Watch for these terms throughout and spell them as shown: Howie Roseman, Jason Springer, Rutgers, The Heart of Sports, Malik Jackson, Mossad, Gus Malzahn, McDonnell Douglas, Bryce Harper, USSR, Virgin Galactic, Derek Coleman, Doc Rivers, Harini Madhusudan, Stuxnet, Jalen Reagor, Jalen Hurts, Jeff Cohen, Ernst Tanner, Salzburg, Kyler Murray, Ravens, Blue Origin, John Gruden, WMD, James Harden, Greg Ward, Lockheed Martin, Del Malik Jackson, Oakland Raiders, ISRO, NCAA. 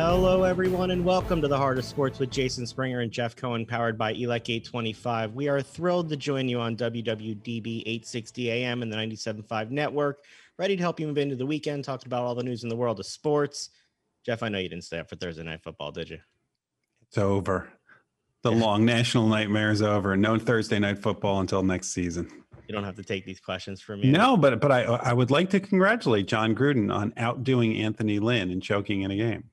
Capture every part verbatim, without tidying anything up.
Hello, everyone, and welcome to the Heart of Sports with Jason Springer and Jeff Cohen, powered by E L E C eight twenty-five. We are thrilled to join you on W W D B eight sixty A M and the ninety-seven point five Network, ready to help you move into the weekend, talking about all the news in the world of sports. Jeff, I know you didn't stay up for Thursday Night Football, did you? It's over. The long national nightmare is over. No Thursday Night Football until next season. You don't have to take these questions from me. No, but but I I would like to congratulate John Gruden on outdoing Anthony Lynn and choking in a game.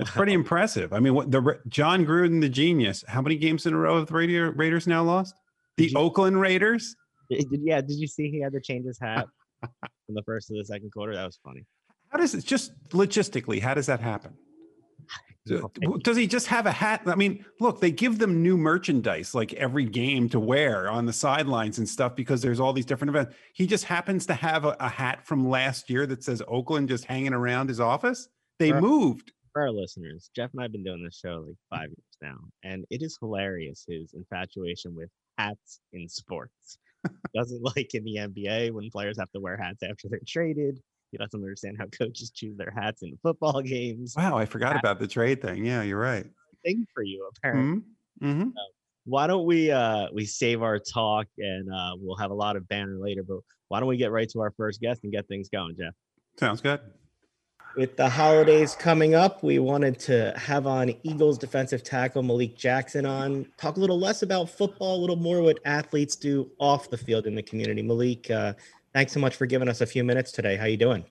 It's pretty impressive. I mean, what the John Gruden, the genius. How many games in a row have the Raiders now lost? The you, Oakland Raiders? Did, yeah. Did you see he had to change his hat in the first of the second quarter? That was funny. How does it just logistically? How does that happen? Does he just have a hat? I mean, look, they give them new merchandise like every game to wear on the sidelines and stuff because there's all these different events. He just happens to have a, a hat from last year that says Oakland just hanging around his office. They for moved. Our, for our listeners, Jeff and I have been doing this show like five years now, and it is hilarious his infatuation with hats in sports. He doesn't like in the N B A when players have to wear hats after they're traded. He doesn't understand how coaches choose their hats in football games. Wow, I forgot hats. About the trade thing. Yeah, you're right. Thing for you, apparently. Mm-hmm. Mm-hmm. Uh, why don't we uh, we save our talk, and uh, we'll have a lot of banter later, but why don't we get right to our first guest and get things going, Jeff? Sounds good. With the holidays coming up, we wanted to have on Eagles defensive tackle Malik Jackson on, talk a little less about football, a little more what athletes do off the field in the community. Malik, uh, thanks so much for giving us a few minutes today. How you doing?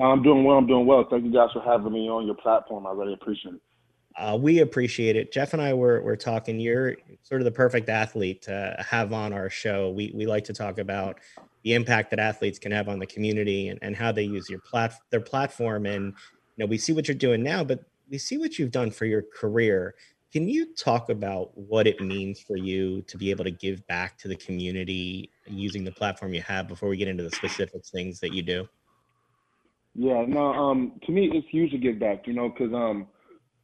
I'm doing well. I'm doing well. Thank you guys for having me on your platform. I really appreciate it. Uh, we appreciate it. Jeff and I were were talking. You're sort of the perfect athlete to have on our show. We we like to talk about the impact that athletes can have on the community and, and how they use your plat- their platform. And you know, we see what you're doing now, but we see what you've done for your career. Can you talk about what it means for you to be able to give back to the community using the platform you have before we get into the specific things that you do? Yeah, no, um, to me, it's huge to give back, you know, because, um,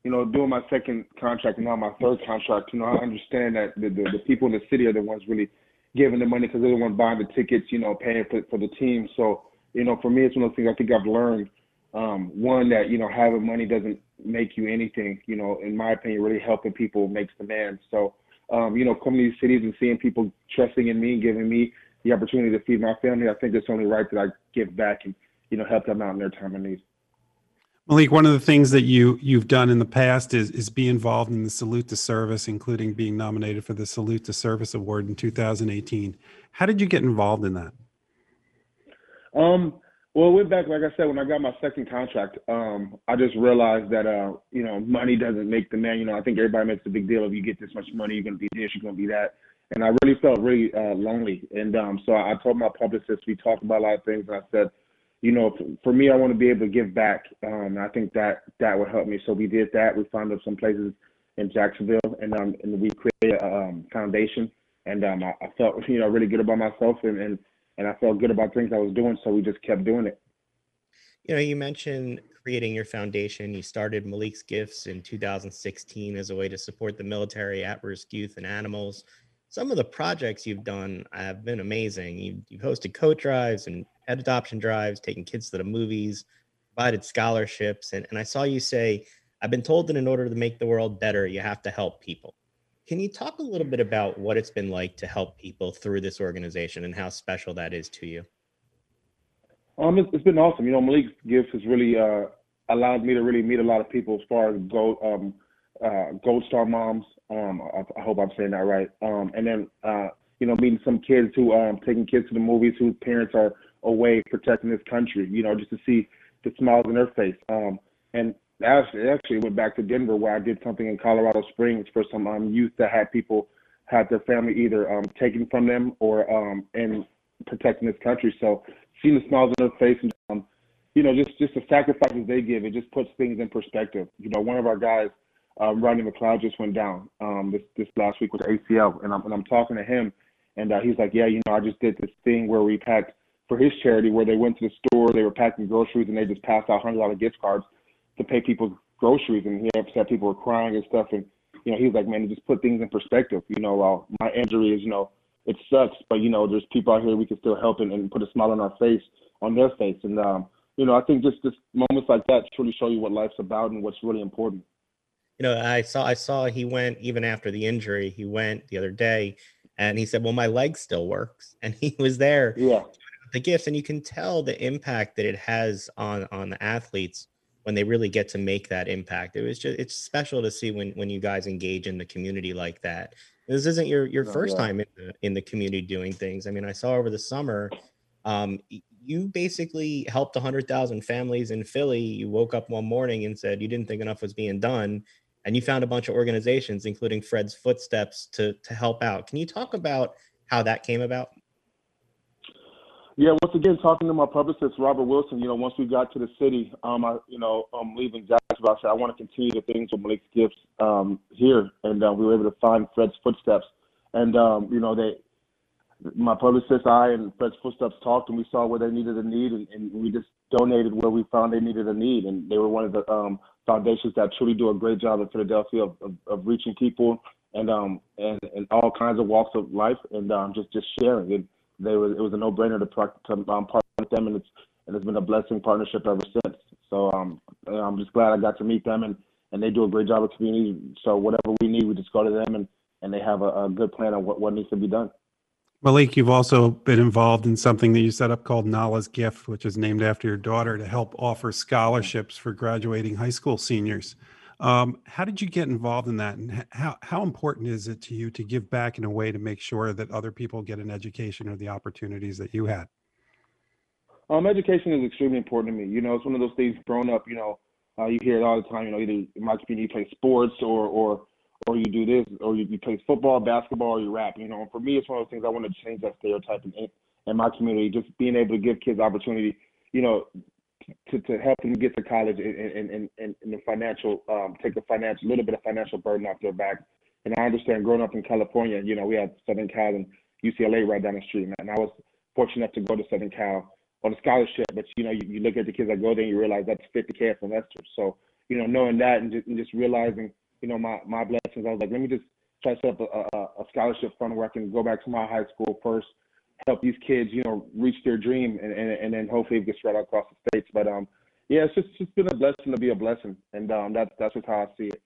you know, doing my second contract and now my third contract, you know, I understand that the, the, the people in the city are the ones really giving the money because they're the ones buying the tickets, you know, paying for, for the team. So, you know, for me, it's one of those things I think I've learned. Um, one, that, you know, having money doesn't make you anything, you know, in my opinion, really helping people makes the man. So, um, you know, coming to these cities and seeing people trusting in me and giving me the opportunity to feed my family, I think it's only right that I give back and, you know, help them out in their time of need. Malik, one of the things that you, you've done in the past is, is be involved in the Salute to Service, including being nominated for the Salute to Service Award in two thousand eighteen. How did you get involved in that? Um, Well, it went back, like I said, when I got my second contract, um, I just realized that, uh, you know, money doesn't make the man. You know, I think everybody makes a big deal of you get this much money, you're going to be this, you're going to be that. And I really felt really uh, lonely. And um, so I told my publicist, we talked about a lot of things. And I said, you know, for me, I want to be able to give back. Um, and I think that that would help me. So we did that. We found up some places in Jacksonville, and, um, and we created a um, foundation. And um, I, I felt, you know, really good about myself and, and And I felt good about things I was doing, so we just kept doing it. You know, you mentioned creating your foundation. You started Malik's Gifts in two thousand sixteen as a way to support the military, at-risk youth, and animals. Some of the projects you've done have been amazing. You've, you've hosted coat drives and pet adoption drives, taken kids to the movies, provided scholarships. And, and I saw you say, I've been told that in order to make the world better, you have to help people. Can you talk a little bit about what it's been like to help people through this organization and how special that is to you? Um, it's, it's been awesome. You know, Malik's Gifts has really uh, allowed me to really meet a lot of people as far as gold, um, uh, gold star moms. Um, I, I hope I'm saying that right. Um, and then, uh, you know, meeting some kids who um, taking kids to the movies whose parents are away protecting this country, you know, just to see the smiles on their face. Um, and, Actually, actually went back to Denver where I did something in Colorado Springs for some um, youth that had people had their family either um, taken from them or um, and protecting this country. So seeing the smiles on their face and um, you know just just the sacrifices they give, it just puts things in perspective. You know, one of our guys, um, Rodney McLeod, just went down um, this this last week with A C L, and I'm and I'm talking to him, and uh, he's like, yeah, you know, I just did this thing where we packed for his charity where they went to the store, they were packing groceries, and they just passed out one hundred dollars gift cards to pay people's groceries, and he upset people were crying and stuff. And, you know, he was like, man, just put things in perspective. You know, uh, my injury is, you know, it sucks, but, you know, there's people out here we can still help and, and put a smile on our face, on their face. And, um, you know, I think just, just moments like that truly show you what life's about and what's really important. You know, I saw I saw he went, even after the injury, he went the other day and he said, well, my leg still works. And he was there. Yeah. The gifts. And you can tell the impact that it has on, on the athletes when they really get to make that impact. It was just, it's special to see when, when you guys engage in the community like that. This isn't your, your no, first yeah. time in the, in the community doing things. I mean, I saw over the summer, um, you basically helped one hundred thousand families in Philly. You woke up one morning and said you didn't think enough was being done. And you found a bunch of organizations, including Fred's Footsteps, to, to help out. Can you talk about how that came about? Yeah, once again, talking to my publicist, Robert Wilson, you know, once we got to the city, um, I, you know, um, leaving Jacksonville, I said, I want to continue the things with Malik's Gifts um, here. And uh, we were able to find Fred's Footsteps. And, um, you know, they, my publicist, I, and Fred's Footsteps talked, and we saw where they needed a need, and, and we just donated where we found they needed a need. And they were one of the um, foundations that truly do a great job in Philadelphia of, of, of reaching people and, um, and and all kinds of walks of life and um, just, just sharing. And they were, it was a no-brainer to, to um, partner with them, and it's, and it's been a blessing partnership ever since. So um, I'm just glad I got to meet them, and, and they do a great job of community. So whatever we need, we just go to them, and, and they have a, a good plan on what, what needs to be done. Malik, you've also been involved in something that you set up called Nala's Gift, which is named after your daughter, to help offer scholarships for graduating high school seniors. Um, how did you get involved in that, and how, how important is it to you to give back in a way to make sure that other people get an education or the opportunities that you had? Um, education is extremely important to me. You know, it's one of those things growing up, you know, uh, you hear it all the time, you know, either in my community you play sports or, or, or you do this, or you, you play football, basketball, or you rap, you know, and for me, it's one of those things I want to change that stereotype in, in my community, just being able to give kids opportunity, you know, To, to help them get to college and and, and, and the financial um, take the financial little bit of financial burden off their back. And I understand growing up in California, you know, we had Southern Cal and U C L A right down the street, and I was fortunate enough to go to Southern Cal on a scholarship. But you know, you, you look at the kids that go there, and you realize that's fifty K a semester. So you know, knowing that and just, and just realizing, you know, my my blessings, I was like, let me just try to set up a, a, a scholarship fund where I can go back to my high school first, help these kids, you know, reach their dream, and, and, and then hopefully it gets spread out across the states. But um, yeah, it's just, it's just been a blessing to be a blessing, and um, that's that's just how I see it.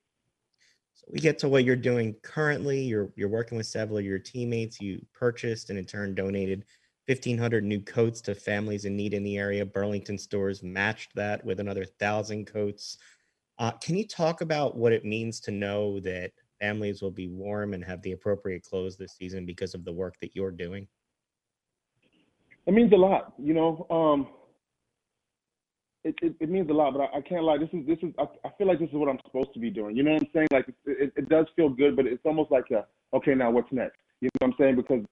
So we get to what you're doing currently. You're you're working with several of your teammates. You purchased and in turn donated fifteen hundred new coats to families in need in the area. Burlington stores matched that with another thousand coats. Uh, can you talk about what it means to know that families will be warm and have the appropriate clothes this season because of the work that you're doing? It means a lot, you know. Um, it, it it means a lot, but I, I can't lie. This is this is. I, I feel like this is what I'm supposed to be doing. You know what I'm saying? Like it, it, it does feel good, but it's almost like a okay. Now what's next? You know what I'm saying? Because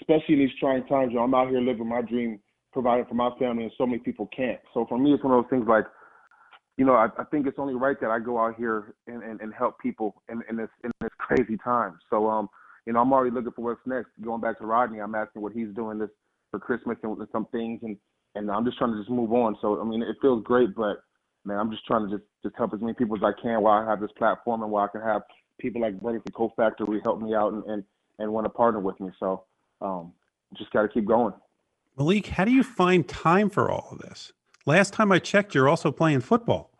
especially in these trying times, you know, I'm out here living my dream, providing for my family, and so many people can't. So for me, it's one of those things like, you know, I, I think it's only right that I go out here and, and, and help people in, in this in this crazy time. So um, you know, I'm already looking for what's next. Going back to Rodney, I'm asking what he's doing this. For Christmas and some things, and, and I'm just trying to just move on. So, I mean, it feels great, but, man, I'm just trying to just, just help as many people as I can while I have this platform and while I can have people like Brenden from Co-Factory help me out and, and, and want to partner with me. So um, just got to keep going. Malik, how do you find time for all of this? Last time I checked, you're also playing football.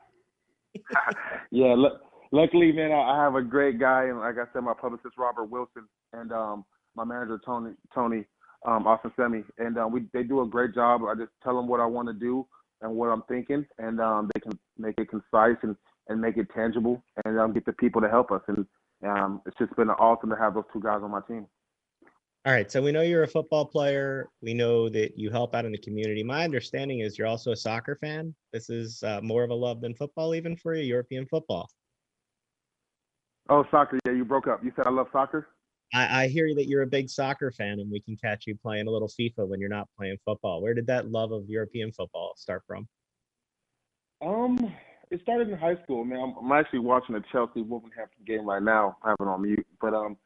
Yeah, l- luckily, man, I, I have a great guy. And like I said, my publicist, Robert Wilson, and um, my manager, Tony, Tony. Um, Austin Semi, and uh, we they do a great job. I just tell them what I want to do and what I'm thinking, and um, they can make it concise and, and make it tangible, and um, get the people to help us. And um, it's just been awesome to have those two guys on my team. All right, so we know you're a football player. We know that you help out in the community. My understanding is you're also a soccer fan. This is uh, more of a love than football, even for you, European football. Oh, soccer. Yeah, you broke up. You said I love soccer? I hear that you're a big soccer fan, and we can catch you playing a little FIFA when you're not playing football. Where did that love of European football start from? Um, it started in high school. I mean, I'm, I'm actually watching the Chelsea Wolverhampton game right now. I have it on mute, but um,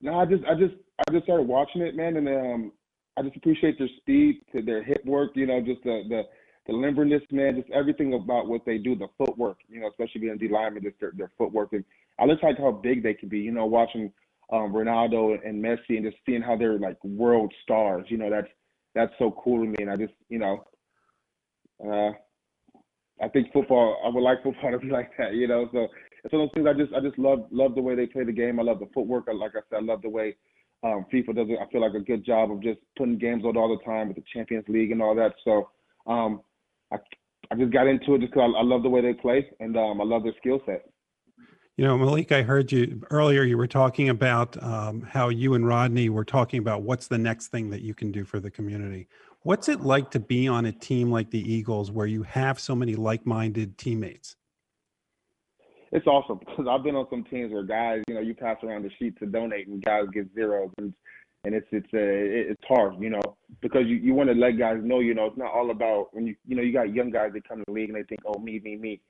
no, I just, I just, I just started watching it, man, and um, I just appreciate their speed, their hip work, you know, just the the, the limberness, man, just everything about what they do, the footwork, you know, especially being D linemen, just their, their footwork, and I just like how big they can be, you know, watching. Um, Ronaldo and Messi, and just seeing how they're like world stars, you know, that's that's so cool to me. And I just, you know, uh, I think football, I would like football to be like that, you know. So it's one of those things. I just, I just love, love the way they play the game. I love the footwork. I, like I said, I love the way um, FIFA does it. I feel like a good job of just putting games on all the time with the Champions League and all that. So um, I, I just got into it just because I, I love the way they play, and um, I love their skill set. You know, Malik, I heard you earlier. You were talking about um, how you and Rodney were talking about what's the next thing that you can do for the community. What's it like to be on a team like the Eagles where you have so many like-minded teammates? It's awesome, because I've been on some teams where guys, you know, you pass around the sheet to donate and guys get zeros, and and it's it's a, it's hard, you know, because you, you want to let guys know, you know, it's not all about when you you know you got young guys that come to the league and they think, oh, me, me, me.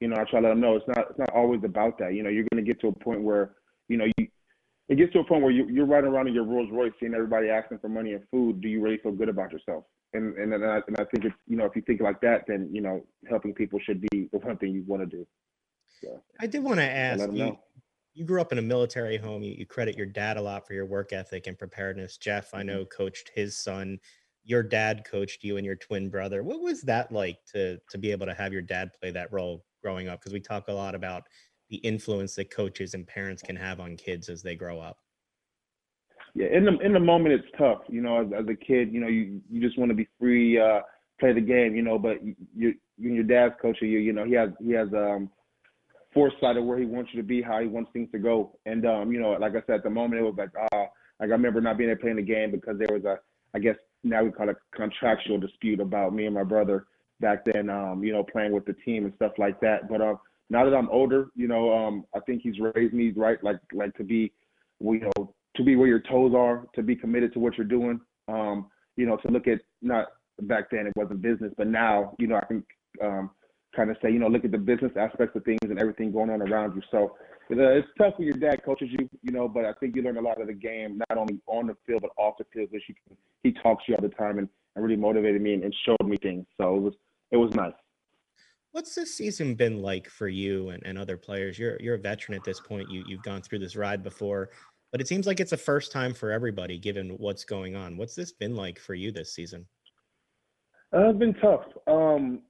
You know, I try to let them know it's not it's not always about that. You know, you're going to get to a point where, you know, you it gets to a point where you, you're riding around in your Rolls Royce seeing everybody asking for money and food. Do you really feel good about yourself? And and, and, I, and I think, it's, you know, if you think like that, then, you know, helping people should be the one thing you want to do. So, I did want to ask, you, you grew up in a military home. You, you credit your dad a lot for your work ethic and preparedness. Jeff, I know, coached his son. Your dad coached you and your twin brother. What was that like to to be able to have your dad play that role growing up? Because we talk a lot about the influence that coaches and parents can have on kids as they grow up. Yeah, in the in the moment it's tough, you know. As, as a kid, you know, you, you just want to be free, uh, play the game, you know. But you, you your dad's coaching you, you know, he has he has um, foresight of where he wants you to be, how he wants things to go, and um, you know, like I said, at the moment it was like, ah, uh, like I remember not being able to play in the game because there was a, I guess now we call it a contractual dispute about me and my brother back then, um, you know, playing with the team and stuff like that. But um, now that I'm older, you know, um, I think he's raised me right, like like to be, you know, to be where your toes are, to be committed to what you're doing, um, you know, to look at, not back then it wasn't business, but now, you know, I can um, kind of say, you know, look at the business aspects of things and everything going on around you. So it's tough when your dad coaches you, you know, but I think you learn a lot of the game, not only on the field, but off the field, because he talks to you all the time and, and really motivated me and, and showed me things. So it was, it was nice. What's this season been like for you and, and other players? You're you're a veteran at this point. You, you've gone through this ride before, but it seems like it's a first time for everybody given what's going on. What's this been like for you this season? Uh, it's been tough. Um,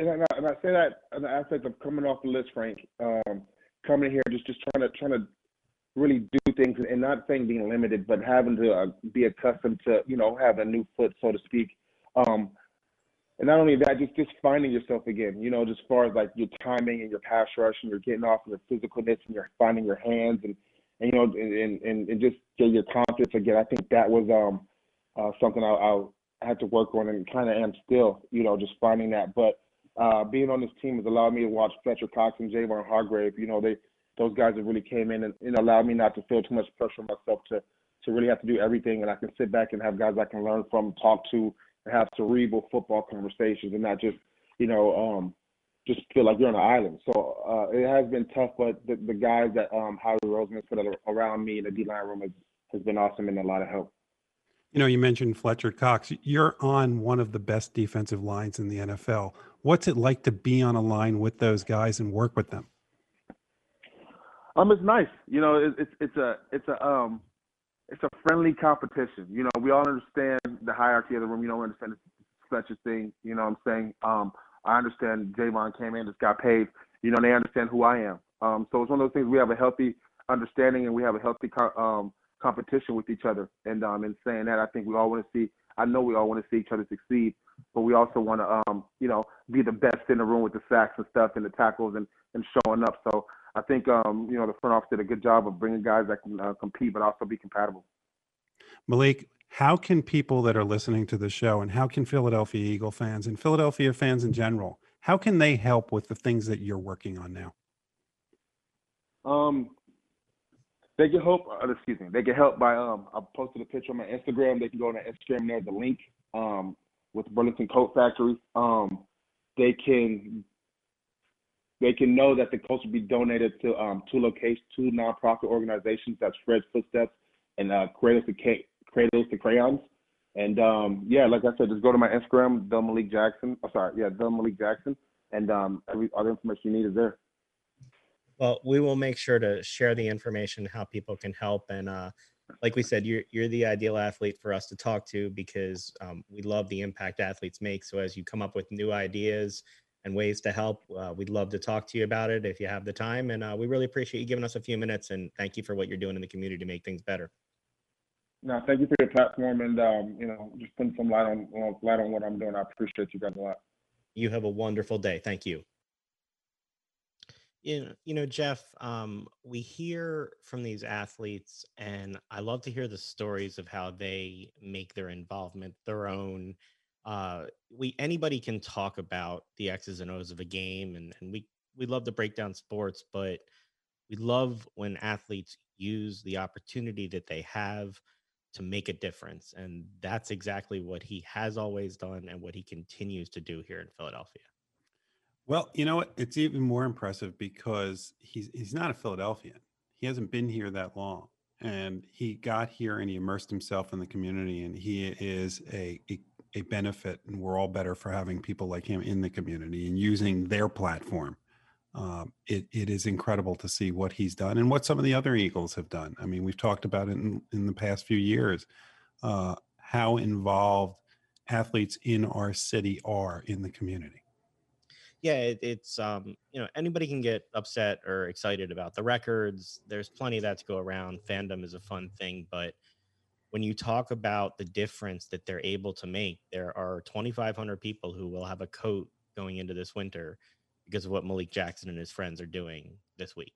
and, I, and I say that in the aspect of coming off the list, Frank. Um, coming here, just, just trying to trying to really do things, and not saying being limited, but having to uh, be accustomed to, you know, have a new foot, so to speak. Um, and not only that, just, just finding yourself again, you know, just as far as like your timing and your pass rush and your getting off and your physicalness and your finding your hands and, and you know, and, and, and just your confidence again. I think that was um, uh, something I, I had to work on and kind of am still, you know, just finding that. But Uh, being on this team has allowed me to watch Fletcher Cox and Javon Hargrave. You know, they those guys have really came in and, and allowed me not to feel too much pressure on myself to, to really have to do everything. And I can sit back and have guys I can learn from, talk to, and have cerebral football conversations and not just, you know, um, just feel like you're on an island. So uh, it has been tough, but the, the guys that um, Howie Roseman has put around me in the D-line room has, has been awesome and a lot of help. You know, you mentioned Fletcher Cox. You're on one of the best defensive lines in the N F L. What's it like to be on a line with those guys and work with them? Um, it's nice. You know, it, it's it's a it's a um, it's a friendly competition. You know, we all understand the hierarchy of the room. You know, we understand Fletcher's thing. You know, what I'm saying, um, I understand Javon came in, just got paid. You know, and they understand who I am. Um, so it's one of those things. We have a healthy understanding and we have a healthy co- um. competition with each other, and um and saying that, I think we all want to see I know we all want to see each other succeed, but we also want to um you know be the best in the room with the sacks and stuff and the tackles and and showing up. So I think um you know the front office did a good job of bringing guys that can uh, compete but also be compatible. Malik, how can people that are listening to the show, and how can Philadelphia Eagle fans and Philadelphia fans in general, how can they help with the things that you're working on now? um They can help. Excuse me. They can help by. Um, I posted a picture on my Instagram. They can go on my Instagram. There's a link. Um, with Burlington Coat Factory. Um, they can. They can know that the coats will be donated to um two locations, two nonprofit organizations. That's Fred's Footsteps and uh, Cradles to K- Cradles to Crayons. And um, yeah, like I said, just go to my Instagram, Del Malik Jackson. Oh, sorry, yeah, Del Malik Jackson. And um, every other information you need is there. Well, we will make sure to share the information, how people can help. And uh, like we said, you're, you're the ideal athlete for us to talk to, because um, we love the impact athletes make. So as you come up with new ideas, and ways to help, uh, we'd love to talk to you about it if you have the time. And uh, we really appreciate you giving us a few minutes, and thank you for what you're doing in the community to make things better. No, thank you for your platform, and um, you know, just putting some light on light on what I'm doing. I appreciate you guys a lot. You have a wonderful day. Thank you. You know, you know, Jeff, um, we hear from these athletes, and I love to hear the stories of how they make their involvement their own. Uh, we anybody can talk about the X's and O's of a game, and, and we we love to break down sports, but we love when athletes use the opportunity that they have to make a difference, and that's exactly what he has always done and what he continues to do here in Philadelphia. Well, you know what? It's even more impressive because he's he's not a Philadelphian. He hasn't been here that long, and he got here and he immersed himself in the community, and he is a a, a benefit, and we're all better for having people like him in the community and using their platform. Um, it, it is incredible to see what he's done and what some of the other Eagles have done. I mean, we've talked about it in, in the past few years, uh, how involved athletes in our city are in the community. Yeah, it, it's, um, you know, anybody can get upset or excited about the records. There's plenty of that to go around. Fandom is a fun thing, but when you talk about the difference that they're able to make, there are twenty-five hundred people who will have a coat going into this winter because of what Malik Jackson and his friends are doing this week.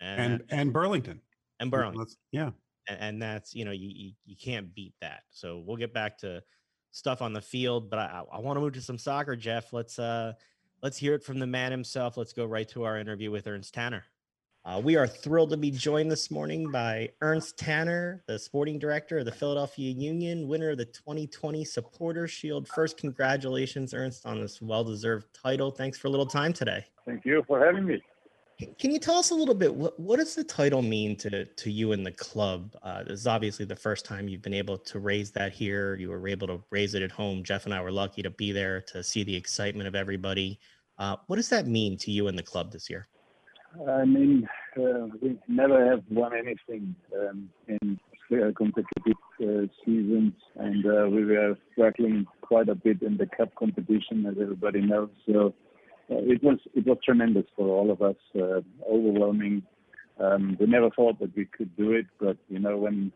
And and, and Burlington. And Burlington. Yeah. And, and that's, you know, you, you, you can't beat that. So we'll get back to stuff on the field, but I, I want to move to some soccer, Jeff. Let's uh let's hear it from the man himself. Let's go right to our interview with Ernst Tanner. Uh, we are thrilled to be joined this morning by Ernst Tanner, the sporting director of the Philadelphia Union, winner of the twenty twenty Supporters' Shield. First, congratulations, Ernst, on this well-deserved title. Thanks for a little time today. Thank you for having me. Can you tell us a little bit, what, what does the title mean to, to you and the club? Uh, this is obviously the first time you've been able to raise that here. You were able to raise it at home. Jeff and I were lucky to be there to see the excitement of everybody. Uh, what does that mean to you and the club this year? I mean, uh, we never have won anything um, in uh, competitive uh, seasons, and uh, we were struggling quite a bit in the cup competition, as everybody knows. So uh, it was it was tremendous for all of us, uh, overwhelming. Um, we never thought that we could do it, but you know, when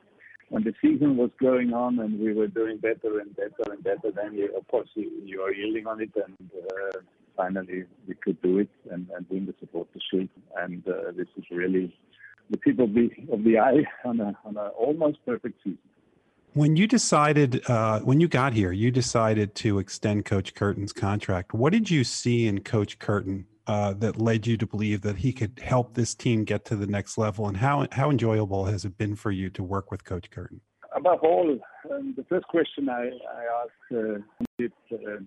when the season was going on and we were doing better and better and better, then you, of course you, you are yielding on it, and uh, finally we could do it and, and win the Supporters' Shield. And uh, this is really the tip of the, of the eye on a, on a almost perfect season. When you decided, uh, when you got here, you decided to extend Coach Curtin's contract. What did you see in Coach Curtin uh, that led you to believe that he could help this team get to the next level? And how, how enjoyable has it been for you to work with Coach Curtin? Above all, um, the first question I, I asked uh, if, uh,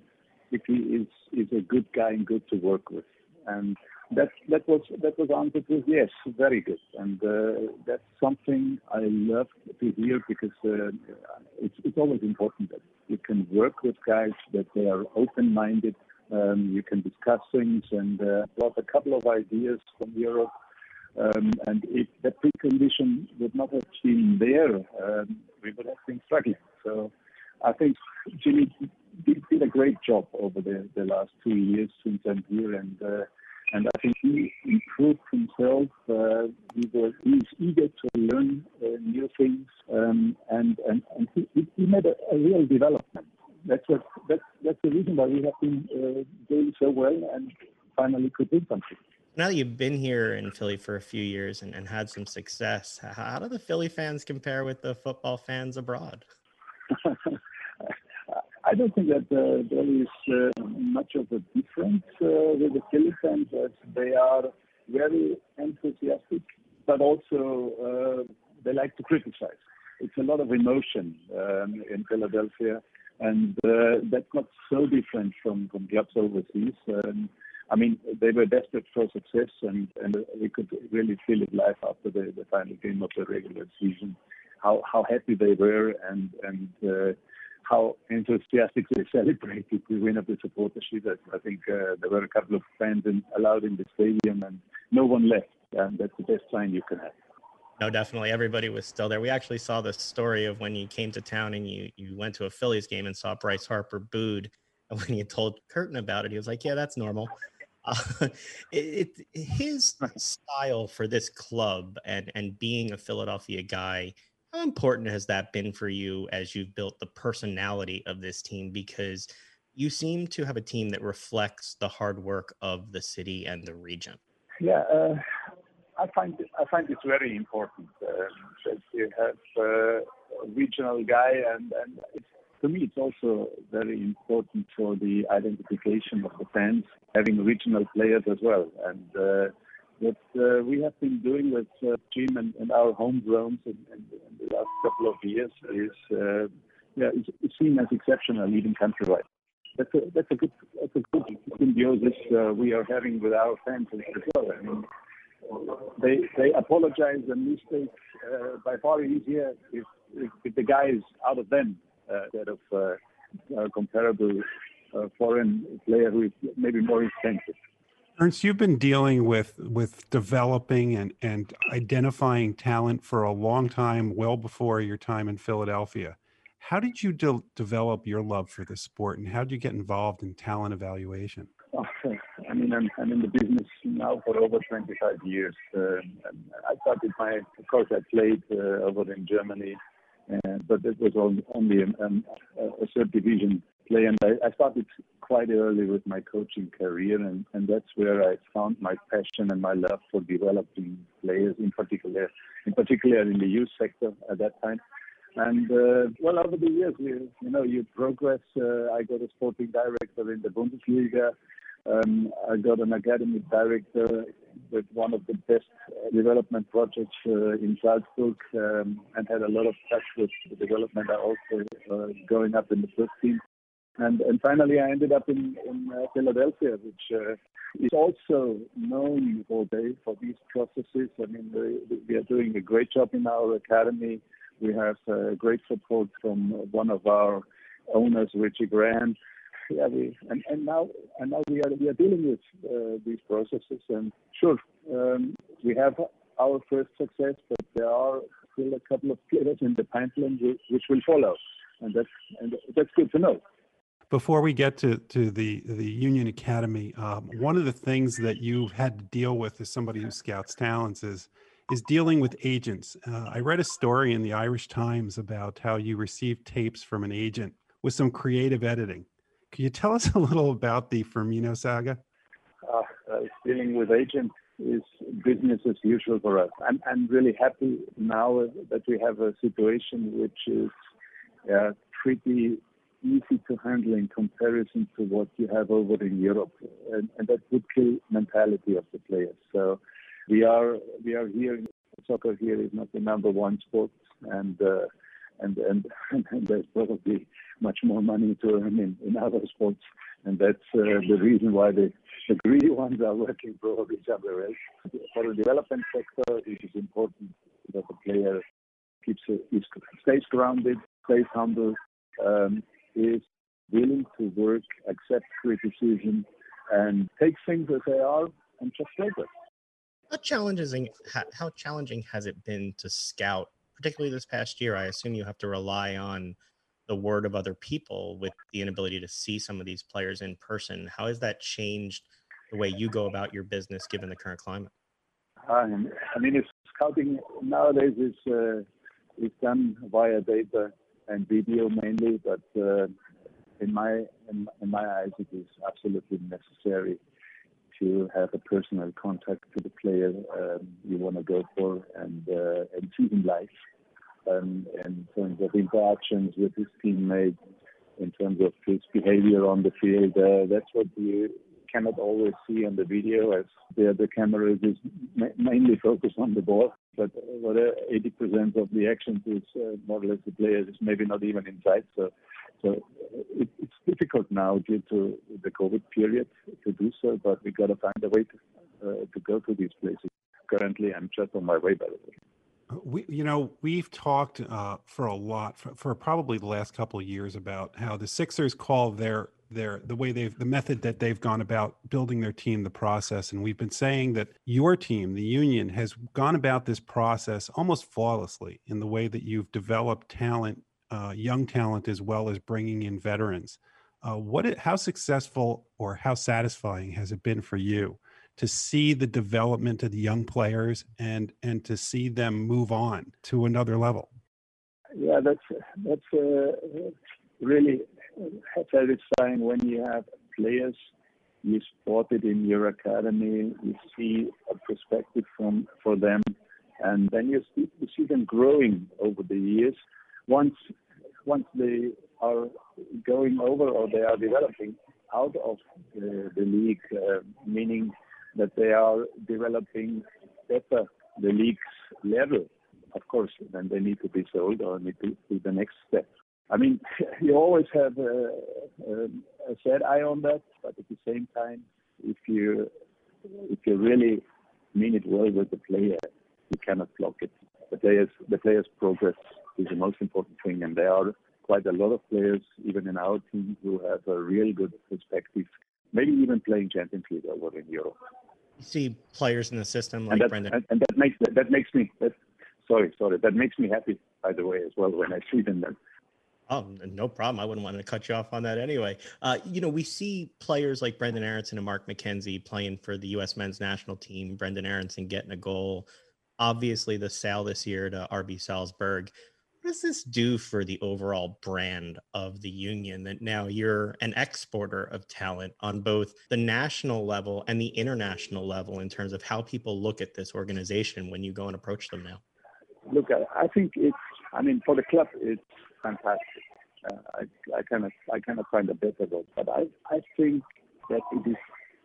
if he is, is a good guy and good to work with. And that, that was that was answered with yes, very good. And uh, that's something I love to hear, because uh, it's, it's always important that you can work with guys, that they are open-minded. Um, you can discuss things, and uh, brought a couple of ideas from Europe. Um, and if that precondition would not have been there, um, we would have been struggling. So I think Jimmy did, did a great job over the, the last two years since I'm here, and uh, and I think he improved himself. Uh, he was he's eager to learn uh, new things, um, and and and he, he made a, a real development. That's what that's that's the reason why we have been uh, doing so well and finally could do something. Now that you've been here in Philly for a few years and, and had some success, how do the Philly fans compare with the football fans abroad? I don't think that uh, there is uh, much of a difference uh, with the Philly fans. That they are very enthusiastic, but also uh, they like to criticize. It's a lot of emotion um, in Philadelphia, and uh, that's not so different from, from clubs overseas. Um, I mean, they were desperate for success, and, and we could really feel it live after the, the final game of the regular season, how, how happy they were, and, and uh, how enthusiastically celebrated the win of the Supporters' Shield. I think uh, there were a couple of fans in, allowed in the stadium, and no one left. And that's the best sign you can have. No, definitely. Everybody was still there. We actually saw the story of when you came to town and you, you went to a Phillies game and saw Bryce Harper booed And when he had told Curtin about it, he was like, yeah, that's normal. Uh, it, it, his style for this club and, and being a Philadelphia guy, how important has that been for you as you've built the personality of this team? Because you seem to have a team that reflects the hard work of the city and the region. Yeah, uh, I find it, I find it's very important uh, that you have uh, a regional guy, and and it's, to me it's also very important for the identification of the fans having regional players as well. And uh, what uh, we have been doing with uh, Jim and, and our homegrowns in, in, in the last couple of years is uh, yeah, it's, it's seen as exceptional, even countrywide. That's a, that's a good that's a good symbiosis uh, we are having with our fans as well. I mean, they they apologize and mistakes uh, by far easier if, if, if the guy is out of them uh, instead of uh, a comparable uh, foreign player who is maybe more expensive. Ernst, you've been dealing with with developing and, and identifying talent for a long time, well before your time in Philadelphia. How did you de- develop your love for the sport, and how did you get involved in talent evaluation? Oh, I mean, I'm, I'm in the business now for over twenty-five years. Uh, I started my, of course, I played uh, over in Germany, uh, but it was only a, a, a third division play. And I, I started quite early with my coaching career, and, and that's where I found my passion and my love for developing players, in particular, in particular in the youth sector at that time. And, uh, well, over the years, we, you know, you progress. Uh, I got a sporting director in the Bundesliga. Um, I got an academic director with one of the best development projects uh, in Salzburg, um, and had a lot of touch with the development. I also uh, going up in the first team. And, and finally, I ended up in, in uh, Philadelphia, which uh, is also known all day for these processes. I mean, we, we are doing a great job in our academy. We have uh, great support from one of our owners, Richie Graham. Yeah, we and, and now and now we are we are dealing with uh, these processes. And sure, um, we have our first success, but there are still a couple of players in the pipeline which, which will follow, and that's and that's good to know. Before we get to, to the, the Union Academy, um, one of the things that you've had to deal with as somebody who scouts talents is. is dealing with agents. Uh, I read a story in the Irish Times about how you received tapes from an agent with some creative editing. Can you tell us a little about the Firmino saga? Uh, uh, dealing with agents is business as usual for us. I'm, I'm really happy now that we have a situation which is uh, pretty easy to handle in comparison to what you have over in Europe. And, and that would kill mentality of the players. So, We are we are here. Soccer here is not the number one sport, and uh, and, and and there's probably much more money to earn in, in other sports, and that's uh, the reason why the, the greedy ones are working probably somewhere else. For the development sector, it is important that the player keeps is, stays grounded, stays humble, um, is willing to work, accept criticism, and take things as they are, and just take it. How challenging, how challenging has it been to scout, particularly this past year? I assume you have to rely on the word of other people with the inability to see some of these players in person. How has that changed the way you go about your business given the current climate? Um, I mean, if scouting nowadays is uh, is done via data and video mainly, but uh, in my in, in my eyes, it is absolutely necessary to have a personal contact to the player um, you want to go for, and uh, and see him life, um, in terms of interactions with his teammates, in terms of his behavior on the field. Uh, that's what you cannot always see on the video, as the the camera is ma- mainly focused on the ball. But what eighty percent of the actions is uh, more or less the player is maybe not even in sight. So. So it, it's difficult now due to the COVID period to do so, but we got to find a way to, uh, to go to these places. Currently, I'm just on my way, by the way. We, you know, we've talked uh, for a lot, for, for probably the last couple of years, about how the Sixers call their their the way they've the method that they've gone about building their team, the process. And we've been saying that your team, the Union, has gone about this process almost flawlessly in the way that you've developed talent. Uh, young talent, as well as bringing in veterans. Uh, what, it, how successful or how satisfying has it been for you to see the development of the young players and and to see them move on to another level? Yeah, that's that's uh, really a satisfying when you have players you spotted in your academy. You see a perspective from for them, and then you see, you see them growing over the years. Once once they are going over or they are developing out of the, the league, uh, meaning that they are developing better the league's level. Of course, then they need to be sold or need to do the next step. I mean, you always have a, a sad eye on that, but at the same time, if you if you really mean it well with the player, you cannot block it. The players, the players' progress is the most important thing, and there are quite a lot of players, even in our team, who have a really good perspective, maybe even playing Champions League over in Europe. You see players in the system like Brenden. And, and that makes that makes me that, sorry, sorry. That makes me happy, by the way, as well when I see them. Oh, no problem. I wouldn't want to cut you off on that anyway. Uh, you know, we see players like Brenden Aaronson and Mark McKenzie playing for the U S men's national team, Brenden Aaronson getting a goal. Obviously, the sale this year to R B Salzburg. What does this do for the overall brand of the union that now you're an exporter of talent on both the national level and the international level in terms of how people look at this organization when you go and approach them now? Look, I think it's, I mean, for the club, it's fantastic. Uh, I, I cannot, I cannot find a better word, but I, I think that it is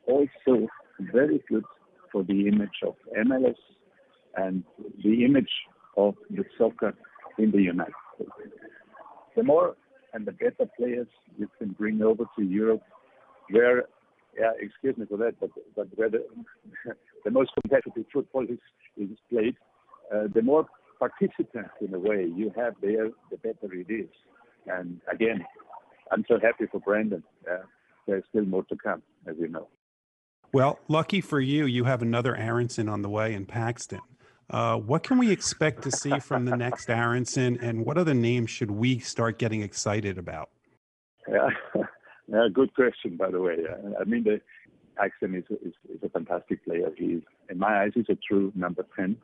also very good for the image of M L S and the image of the soccer in the United States. The more and the better players you can bring over to Europe, where, yeah, excuse me for that, but, but where the, the most competitive football is, is played, uh, the more participants, in a way, you have there, the better it is. And again, I'm so happy for Brenden. Uh, there's still more to come, as you know. Well, lucky for you, you have another Aaronson on the way in Paxton. Uh, what can we expect to see from the next Aaronson, and what other names should we start getting excited about? Yeah, yeah, good question, by the way. I mean, the Paxton is, is, is a fantastic player. He's, in my eyes, he's a true number ten.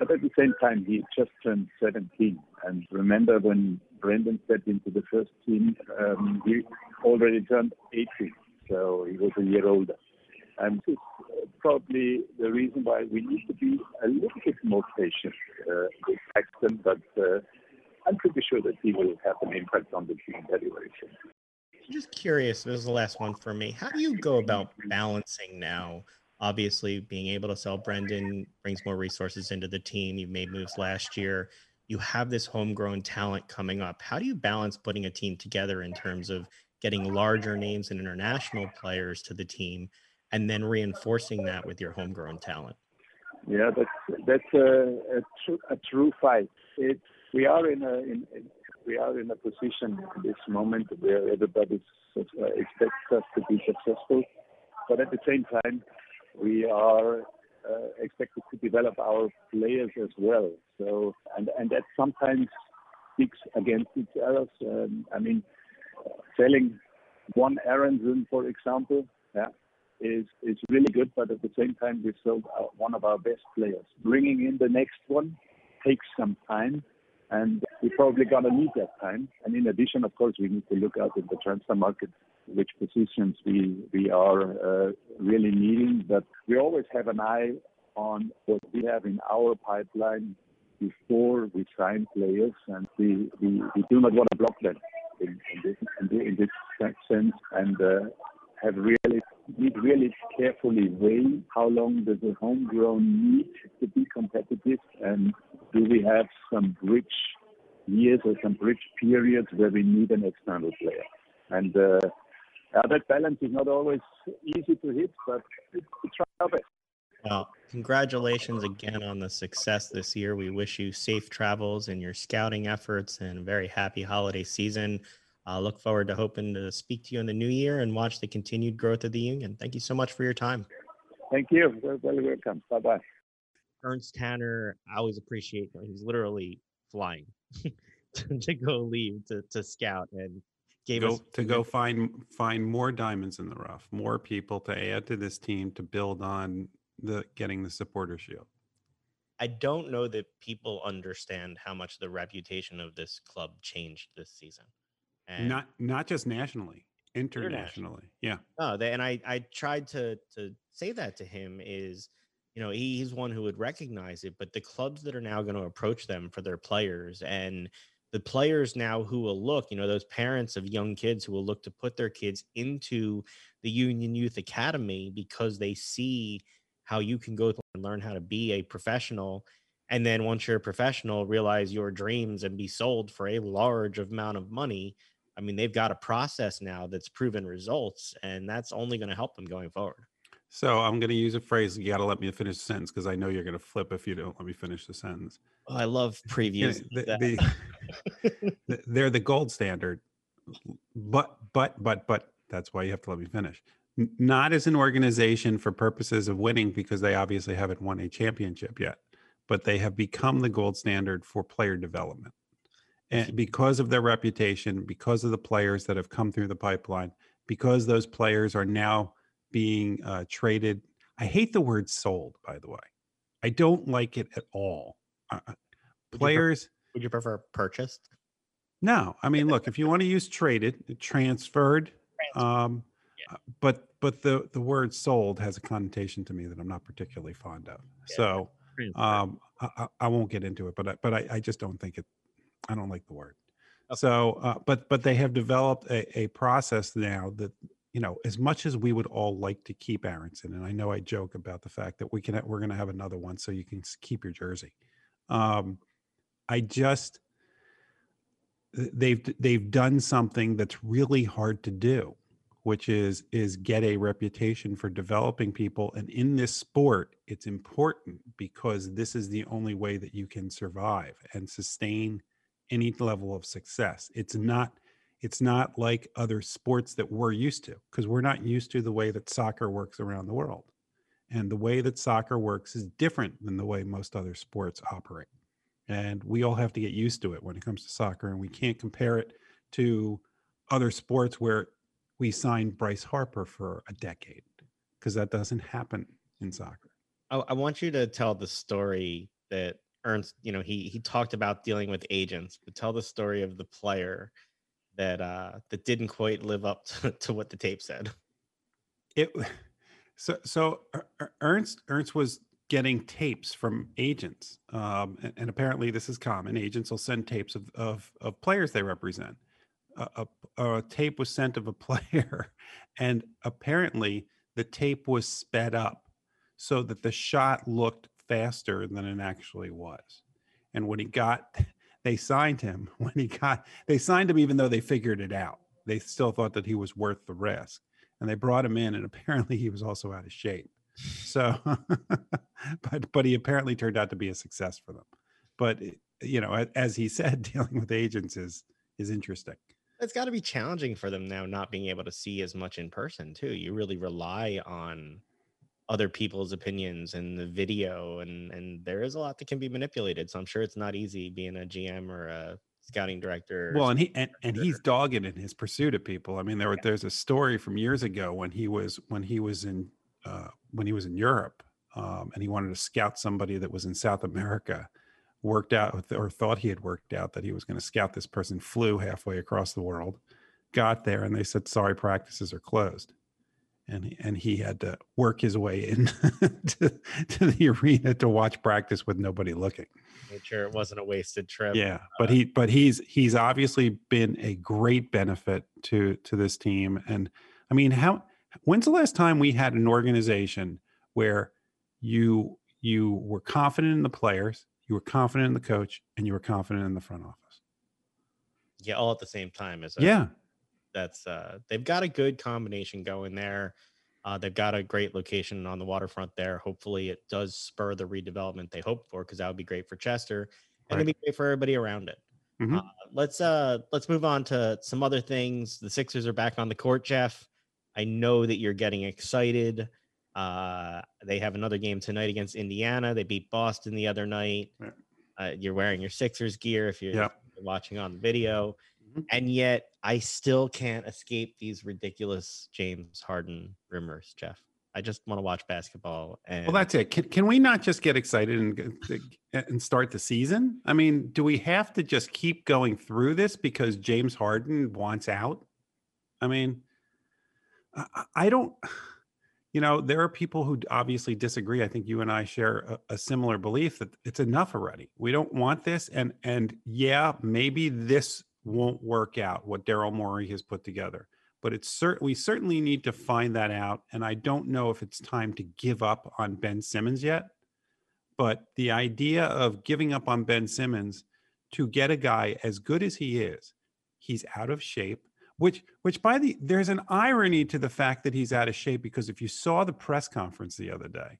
But at the same time, he just turned seventeen. And remember when Brenden stepped into the first team, um, he already turned eighteen. So he was a year older. And this is probably the reason why we need to be a little bit more patient uh, with Paxton. But uh, I'm pretty sure that he will have an impact on the team very, very soon. I'm just curious, this is the last one for me. How do you go about balancing now? Obviously, being able to sell Brenden brings more resources into the team. You've made moves last year. You have this homegrown talent coming up. How do you balance putting a team together in terms of getting larger names and international players to the team and then reinforcing that with your homegrown talent? Yeah, that's, that's a, a, true, a true fight. It, we are in a in, we are in a position at this moment where everybody expects us to be successful, but at the same time, we are uh, expected to develop our players as well. So, and, and that sometimes speaks against each other. Um, I mean, selling one Aaronson, for example, yeah, is, is really good. But at the same time, we sold our, one of our best players. Bringing in the next one takes some time. And we're probably going to need that time. And in addition, of course, we need to look out at the transfer market, which positions we we are uh, really needing. But we always have an eye on what we have in our pipeline before we sign players, and we, we, we do not want to block them in, in, this, in, in this sense, and uh, have really need really carefully weigh how long does the homegrown need to be competitive, and do we have some bridge years or some bridge periods where we need an external player. And uh, Uh, that balance is not always easy to hit, but it's our best. Well, congratulations again on the success this year. We wish you safe travels in your scouting efforts and a very happy holiday season. I uh, look forward to hoping to speak to you in the new year and watch the continued growth of the union. Thank you so much for your time. Thank you. You're very welcome. Bye-bye. Ernst Tanner, I always appreciate him. He's literally flying to go leave to, to scout and gave go, us to go find find more diamonds in the rough, more people to add to this team to build on the getting the Supporters' Shield. I don't know that people understand how much the reputation of this club changed this season. And not not just nationally, internationally. internationally. Yeah. No, they, and I, I tried to to say that to him is, you know, he, he's one who would recognize it, but the clubs that are now going to approach them for their players, and the players now who will look, you know, those parents of young kids who will look to put their kids into the Union Youth Academy because they see how you can go and learn how to be a professional. And then once you're a professional, realize your dreams and be sold for a large amount of money. I mean, they've got a process now that's proven results, and that's only going to help them going forward. So I'm going to use a phrase. You got to let me finish the sentence, because I know you're going to flip if you don't let me finish the sentence. Oh, I love previews. the, the, they're the gold standard, but, but, but, but that's why you have to let me finish. Not as an organization for purposes of winning, because they obviously haven't won a championship yet, but they have become the gold standard for player development. And because of their reputation, because of the players that have come through the pipeline, because those players are now being uh, traded. I hate the word sold, by the way. I don't like it at all. Uh, players. Would you prefer purchased? No. I mean, look, if you want to use traded, transferred, um, Uh, but but the, the word sold has a connotation to me that I'm not particularly fond of. Yeah, so um, I, I won't get into it, but I, but I, I just don't think it, I don't like the word. Okay. So, uh, but but they have developed a, a process now that, you know, as much as we would all like to keep Aaronson, and I know I joke about the fact that we can, we're going to have another one so you can keep your jersey. Um, I just, they've they've done something that's really hard to do, which is is get a reputation for developing people. And in this sport, it's important, because this is the only way that you can survive and sustain any level of success. It's not, it's not like other sports that we're used to, because we're not used to the way that soccer works around the world. And the way that soccer works is different than the way most other sports operate. And we all have to get used to it when it comes to soccer, and we can't compare it to other sports where we signed Bryce Harper for a decade, because that doesn't happen in soccer. I, I want you to tell the story that Ernst, you know, he he talked about dealing with agents, but tell the story of the player that uh, that didn't quite live up to, to what the tape said. It so so Ernst Ernst was getting tapes from agents, um, and, and apparently this is common. Agents will send tapes of of, of players they represent. A, a, a tape was sent of a player, and apparently the tape was sped up so that the shot looked faster than it actually was. And when he got, they signed him. When he got, they signed him even though they figured it out. They still thought that he was worth the risk, and they brought him in, and apparently he was also out of shape. So, but but he apparently turned out to be a success for them. But, you know, as he said, dealing with agents is is interesting. It's got to be challenging for them now, not being able to see as much in person too. You really rely on other people's opinions and the video, and, and there is a lot that can be manipulated. So I'm sure it's not easy being a G M or a scouting director. Well, and he, and, and he's dogged in his pursuit of people. I mean, there were, yeah. there's a story from years ago when he was, when he was in, uh, when he was in Europe, um, and he wanted to scout somebody that was in South America. Worked out or thought he had worked out that he was going to scout this person, flew halfway across the world, got there, and they said, sorry, practices are closed. And he, and he had to work his way in to, to the arena to watch practice with nobody looking. Made sure it wasn't a wasted trip. Yeah, but he but he's he's obviously been a great benefit to to this team. And I mean, how when's the last time we had an organization where you you were confident in the players, you were confident in the coach, and you were confident in the front office? Yeah, all at the same time. As yeah, that's uh, they've got a good combination going there. Uh, they've got a great location on the waterfront there. Hopefully, it does spur the redevelopment they hope for, because that would be great for Chester, and right. It'd be great for everybody around it. Mm-hmm. uh, let's uh, let's move on to some other things. The Sixers are back on the court, Jeff. I know that you're getting excited. Uh, they have another game tonight against Indiana. They beat Boston the other night. Uh, you're wearing your Sixers gear if you're, yep. if you're watching on the video. Mm-hmm. And yet I still can't escape these ridiculous James Harden rumors, Jeff. I just want to watch basketball. And well, that's it. Can, can we not just get excited and and start the season? I mean, do we have to just keep going through this because James Harden wants out? I mean, I, I don't, you know, there are people who obviously disagree. I think you and I share a, a similar belief that it's enough already. We don't want this. And, and yeah, maybe this won't work out, what Daryl Morey has put together. But it's cert- we certainly need to find that out. And I don't know if it's time to give up on Ben Simmons yet. But the idea of giving up on Ben Simmons to get a guy as good as he is, he's out of shape, which, which by the, there's an irony to the fact that he's out of shape, because if you saw the press conference the other day,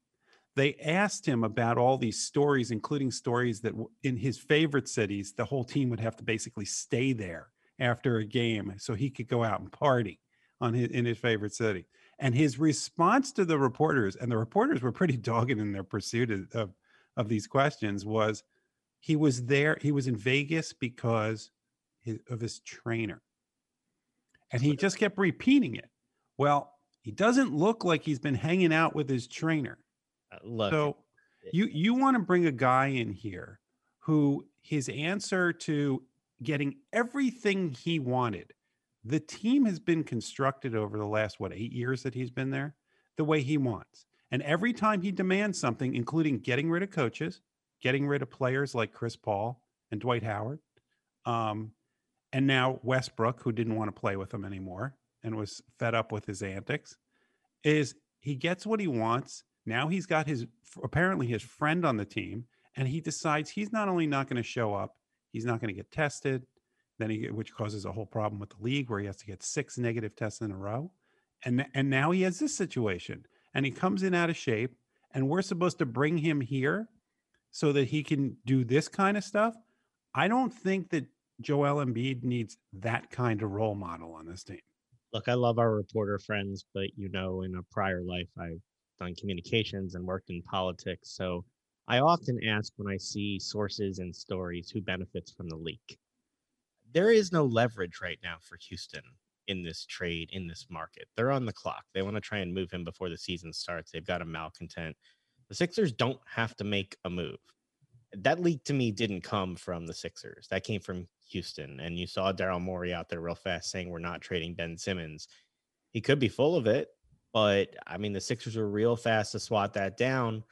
they asked him about all these stories, including stories that in his favorite cities, the whole team would have to basically stay there after a game so he could go out and party on his, in his favorite city. And his response to the reporters, and the reporters were pretty dogged in their pursuit of, of, of these questions, was he was there, he was in Vegas because his, of his trainer. And he just kept repeating it. Well, he doesn't look like he's been hanging out with his trainer. Uh, look, so you, you want to bring a guy in here who his answer to getting everything he wanted. The team has been constructed over the last, what, eight years that he's been there, the way he wants. And every time he demands something, including getting rid of coaches, getting rid of players like Chris Paul and Dwight Howard, um, and now Westbrook, who didn't want to play with him anymore and was fed up with his antics, is he gets what he wants. Now he's got his, apparently his friend on the team, and he decides he's not only not going to show up, he's not going to get tested, then he, which causes a whole problem with the league where he has to get six negative tests in a row. And, and now he has this situation, and he comes in out of shape, and we're supposed to bring him here so that he can do this kind of stuff. I don't think that Joel Embiid needs that kind of role model on this team. Look, I love our reporter friends, but you know, in a prior life, I've done communications and worked in politics. So I often ask when I see sources and stories who benefits from the leak. There is no leverage right now for Houston in this trade, in this market. They're on the clock. They want to try and move him before the season starts. They've got a malcontent. The Sixers don't have to make a move. That leak to me didn't come from the Sixers. That came from Houston. And you saw Daryl Morey out there real fast saying we're not trading Ben Simmons. He could be full of it, but I mean, the Sixers were real fast to swat that down.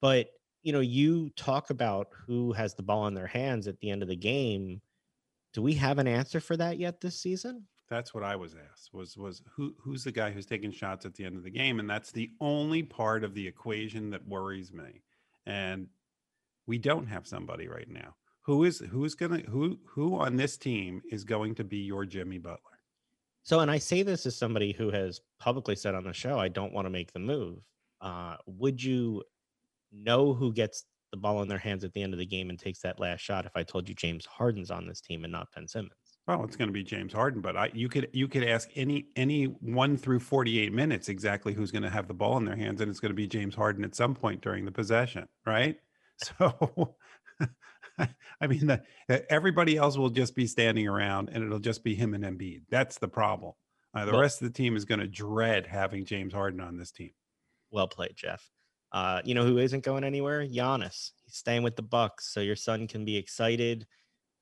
But you know, you talk about who has the ball in their hands at the end of the game. Do we have an answer for that yet this season? That's what I was asked, was, was who, who's the guy who's taking shots at the end of the game? And that's the only part of the equation that worries me. And we don't have somebody right now. Who is, who is going to, who, who on this team is going to be your Jimmy Butler? So, and I say this as somebody who has publicly said on the show, I don't want to make the move. Uh, would you know who gets the ball in their hands at the end of the game and takes that last shot if I told you James Harden's on this team and not Ben Simmons? Well, it's going to be James Harden, but I, you could you could ask any any one through forty-eight minutes exactly who's going to have the ball in their hands, and it's going to be James Harden at some point during the possession, right? So, I mean, the, everybody else will just be standing around, and it'll just be him and Embiid. That's the problem. Uh, the well, rest of the team is going to dread having James Harden on this team. Well played, Jeff. Uh, you know who isn't going anywhere? Giannis. He's staying with the Bucks, so your son can be excited.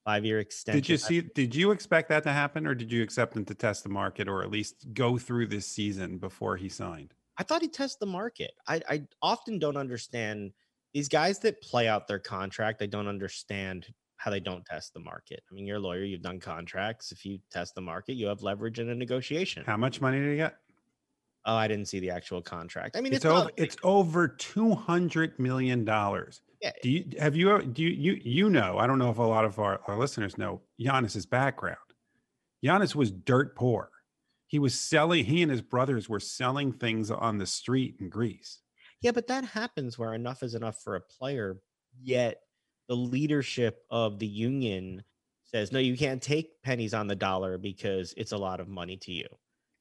Five-year extension. Did you see? Did you expect that to happen, or did you expect him to test the market, or at least go through this season before he signed? I thought he tested the market. I, I often don't understand these guys that play out their contract. I don't understand how they don't test the market. I mean, you're a lawyer. You've done contracts. If you test the market, you have leverage in a negotiation. How much money did he get? Oh, I didn't see the actual contract. I mean, it's, it's over. It's over two hundred million dollars. Yeah. Do you have you do you, you you know? I don't know if a lot of our, our listeners know Giannis's background. Giannis was dirt poor. He was selling. He and his brothers were selling things on the street in Greece. Yeah, but that happens where enough is enough for a player. Yet the leadership of the union says, "No, you can't take pennies on the dollar because it's a lot of money to you."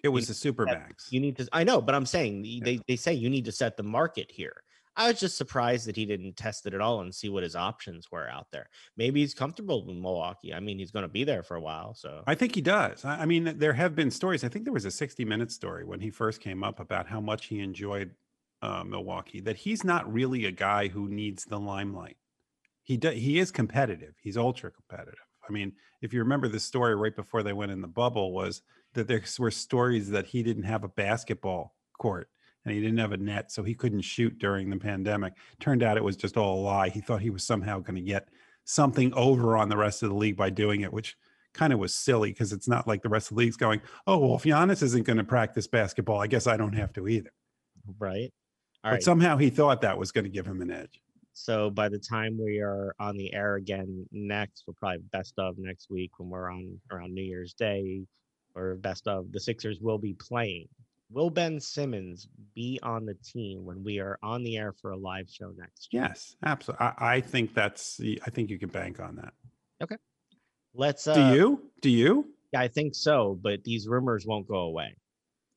It was you the Supermax. You need to, I know, but I'm saying they, yeah. they say you need to set the market here. I was just surprised that he didn't test it at all and see what his options were out there. Maybe he's comfortable with Milwaukee. I mean, he's going to be there for a while. So I think he does. I mean, there have been stories. I think there was a sixty minute story when he first came up about how much he enjoyed uh, Milwaukee, that he's not really a guy who needs the limelight. He do, he is competitive. He's ultra competitive. I mean, if you remember the story right before they went in the bubble was that there were stories that he didn't have a basketball court and he didn't have a net, so he couldn't shoot during the pandemic. Turned out it was just all a lie. He thought he was somehow going to get something over on the rest of the league by doing it, which kind of was silly because it's not like the rest of the league's going, oh, well, if Giannis isn't going to practice basketball, I guess I don't have to either. Right. All right. But somehow he thought that was going to give him an edge. So by the time we are on the air again next, we'll probably best of next week when we're on around New Year's Day or best of, the Sixers will be playing. Will Ben Simmons be on the team when we are on the air for a live show next year? Yes, absolutely. I, I think that's, I think you can bank on that. Okay. Let's. Uh, Do you? Do you? Yeah, I think so, but these rumors won't go away.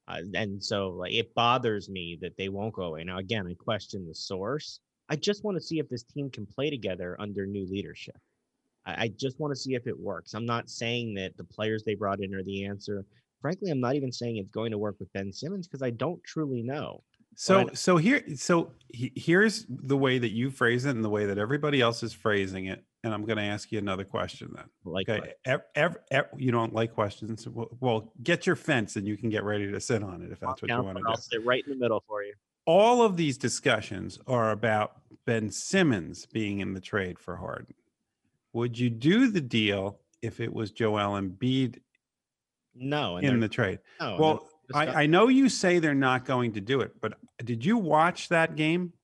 Uh, and so like, it bothers me that they won't go away. Now, again, I question the source. I just want to see if this team can play together under new leadership. I, I just want to see if it works. I'm not saying that the players they brought in are the answer. Frankly, I'm not even saying it's going to work with Ben Simmons because I don't truly know. So, but so here, so he, here's the way that you phrase it and the way that everybody else is phrasing it. And I'm going to ask you another question then. Like, okay. ev- ev- ev- you don't like questions. Well, well, get your fence and you can get ready to sit on it if that's what you want to do. I'll sit right in the middle for you. All of these discussions are about Ben Simmons being in the trade for Harden. Would you do the deal if it was Joel Embiid? No, in the trade. No, well, I, I know you say they're not going to do it, but did you watch that game?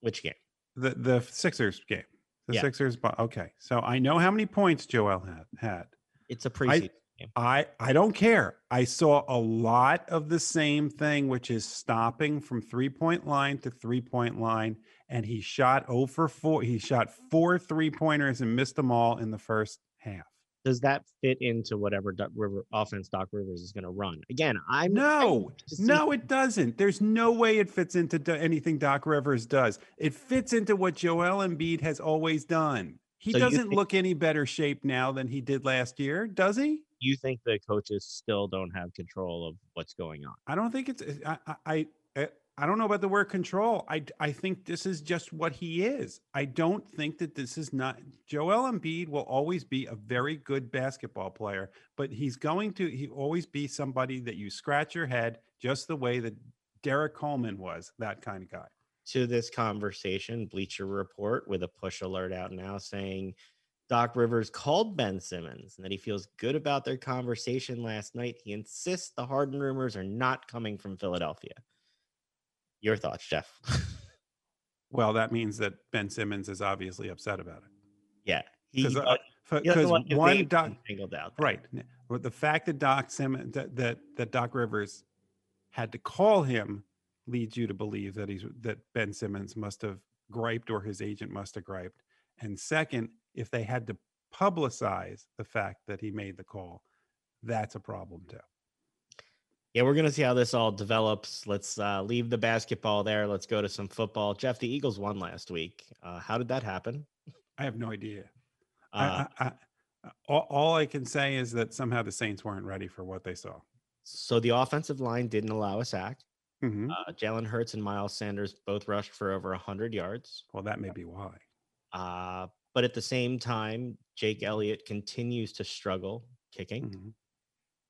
Which game? The the Sixers game. The yeah. Sixers. Okay, so I know how many points Joel had. had. It's a preseason I, game. I, I don't care. I saw a lot of the same thing, which is stopping from three point line to three point line, and he shot oh for four. He shot four three pointers and missed them all in the first half. Does that fit into whatever Doc River, offense Doc Rivers is going to run? Again, I'm no, no, it doesn't. There's no way it fits into do- anything Doc Rivers does. It fits into what Joel Embiid has always done. He so doesn't think, look any better shape now than he did last year, does he? You think the coaches still don't have control of what's going on? I don't think it's. I I I, I don't know about the word control. I I think this is just what he is. I don't think that this is not. Joel Embiid will always be a very good basketball player, but he's going to he always be somebody that you scratch your head, just the way that Derek Coleman was, that kind of guy. To this conversation, Bleacher Report with a push alert out now saying Doc Rivers called Ben Simmons and that he feels good about their conversation last night. He insists the Harden rumors are not coming from Philadelphia. Your thoughts, Jeff? Well, that means that Ben Simmons is obviously upset about it. Yeah, because uh, one Doc singled out there. Right. The fact that Doc Simmons that, that that Doc Rivers had to call him leads you to believe that he's that Ben Simmons must have griped or his agent must have griped. And second, if they had to publicize the fact that he made the call, that's a problem too. Yeah, we're going to see how this all develops. Let's uh, leave the basketball there. Let's go to some football. Jeff, the Eagles won last week. Uh, how did that happen? I have no idea. Uh, I, I, I, all, all I can say is that somehow the Saints weren't ready for what they saw. So the offensive line didn't allow a sack. Mm-hmm. Uh, Jalen Hurts and Miles Sanders both rushed for over one hundred yards. Well, that may be why. Uh, but at the same time, Jake Elliott continues to struggle kicking. Mm-hmm.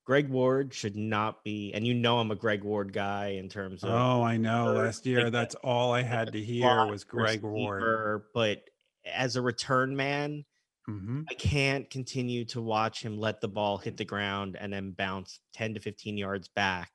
Greg Ward should not be, and you know I'm a Greg Ward guy in terms of. Oh, I know. Last year, that's all I had to hear was Greg Ward. But as a return man, mm-hmm. I can't continue to watch him let the ball hit the ground and then bounce ten to fifteen yards back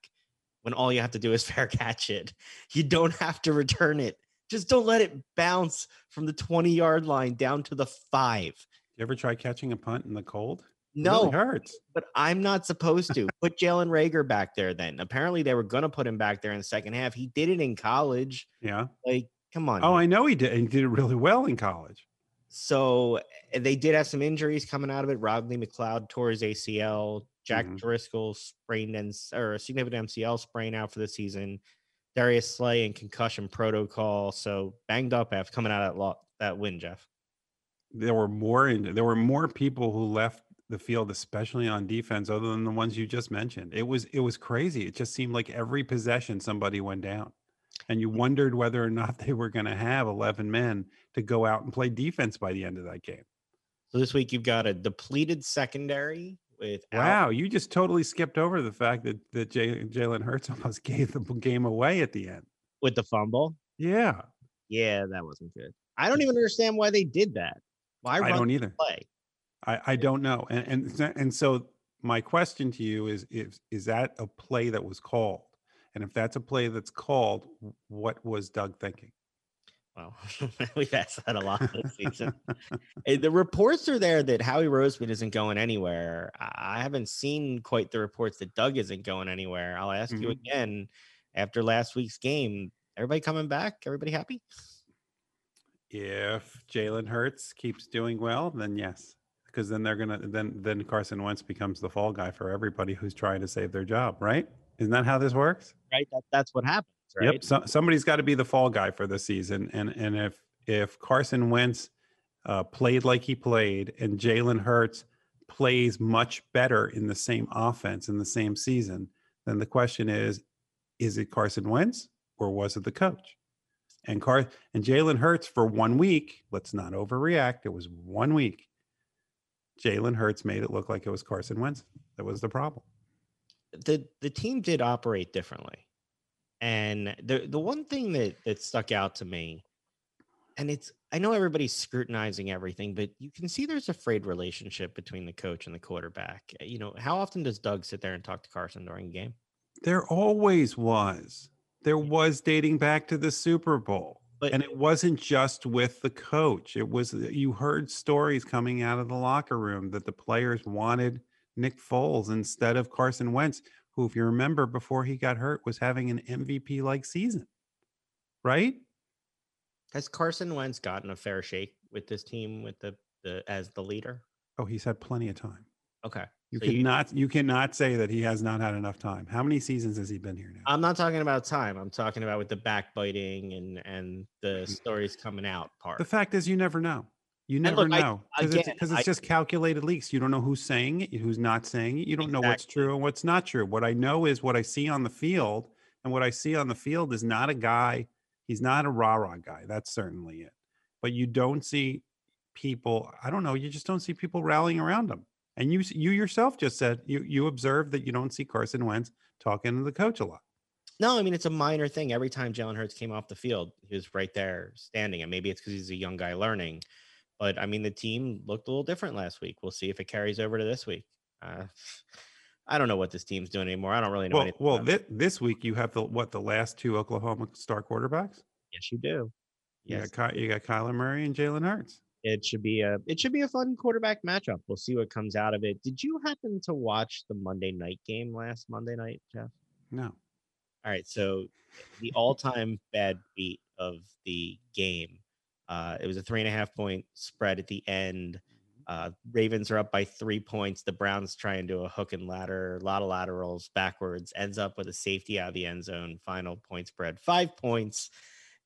when all you have to do is fair catch it. You don't have to return it. Just don't let it bounce from the twenty-yard line down to the five. You ever try catching a punt in the cold? No, it really hurts. But I'm not supposed to put Jalen Reagor back there. Then apparently they were going to put him back there in the second half. He did it in college. Yeah. Like, come on. Oh, man. I know he did. He did it really well in college. So they did have some injuries coming out of it. Rodney McLeod tore his A C L. Jack mm-hmm. Driscoll sprained and or a significant M C L sprain out for the season. Darius Slay and concussion protocol. So banged up after coming out of that lot, that win, Jeff. There were more. There were more people who left the field, especially on defense, other than the ones you just mentioned. It was it was crazy. It just seemed like every possession somebody went down, and you wondered whether or not they were going to have eleven men to go out and play defense by the end of that game. So this week you've got a depleted secondary. With wow, you just totally skipped over the fact that that Jalen Hurts almost gave the game away at the end with the fumble. Yeah, yeah, that wasn't good. I don't even understand why they did that. Why run I don't either. Play? I, I don't know. And, and and so my question to you is, is is that a play that was called? And if that's a play that's called, what was Doug thinking? Well, we've asked that a lot this season. The reports are there that Howie Roseman isn't going anywhere. I haven't seen quite the reports that Doug isn't going anywhere. I'll ask mm-hmm. you again after last week's game. Everybody coming back? Everybody happy? If Jalen Hurts keeps doing well, then yes. Because then they're gonna then then Carson Wentz becomes the fall guy for everybody who's trying to save their job, right? Isn't that how this works? Right. That, that's what happens. Right? Yep. So, somebody's got to be the fall guy for the season, and and if if Carson Wentz uh, played like he played, and Jalen Hurts plays much better in the same offense in the same season, then the question is, is it Carson Wentz or was it the coach? And Car and Jalen Hurts for one week. Let's not overreact. It was one week. Jalen Hurts made it look like it was Carson Wentz. That was the problem. The the team did operate differently. And the the one thing that, that stuck out to me, and it's I know everybody's scrutinizing everything, but you can see there's a frayed relationship between the coach and the quarterback. You know, how often does Doug sit there and talk to Carson during a game? There always was. There was dating back to the Super Bowl. But, and it wasn't just with the coach. It was, you heard stories coming out of the locker room that the players wanted Nick Foles instead of Carson Wentz, who, if you remember, before he got hurt, was having an M V P-like season, right? Has Carson Wentz gotten a fair shake with this team with the, the as the leader? Oh, he's had plenty of time. Okay. You so cannot you, you cannot say that he has not had enough time. How many seasons has he been here now? I'm not talking about time. I'm talking about with the backbiting and and the stories coming out part. The fact is, you never know. You never look, know because it's, it's I, just calculated leaks. You don't know who's saying it, who's not saying it. You don't exactly know what's true and what's not true. What I know is what I see on the field, and what I see on the field is not a guy. He's not a rah-rah guy. That's certainly it. But you don't see people. I don't know. You just don't see people rallying around him. And you you yourself just said you, you observed that you don't see Carson Wentz talking to the coach a lot. No, I mean, it's a minor thing. Every time Jalen Hurts came off the field, he was right there standing. And maybe it's because he's a young guy learning. But, I mean, the team looked a little different last week. We'll see if it carries over to this week. Uh, I don't know what this team's doing anymore. I don't really know well, anything. Well, th- this week you have, the what, the last two Oklahoma star quarterbacks? Yes, you do. Yes. You got, Ky- you got Kyler Murray and Jalen Hurts. It should be a it should be a fun quarterback matchup. We'll see what comes out of it. Did you happen to watch the Monday night game last Monday night, Jeff? No. All right. So the all-time bad beat of the game. Uh, it was a three and a half point spread at the end. Uh, Ravens are up by three points. The Browns try and do a hook and ladder, a lot of laterals backwards, ends up with a safety out of the end zone. Final point spread, five points.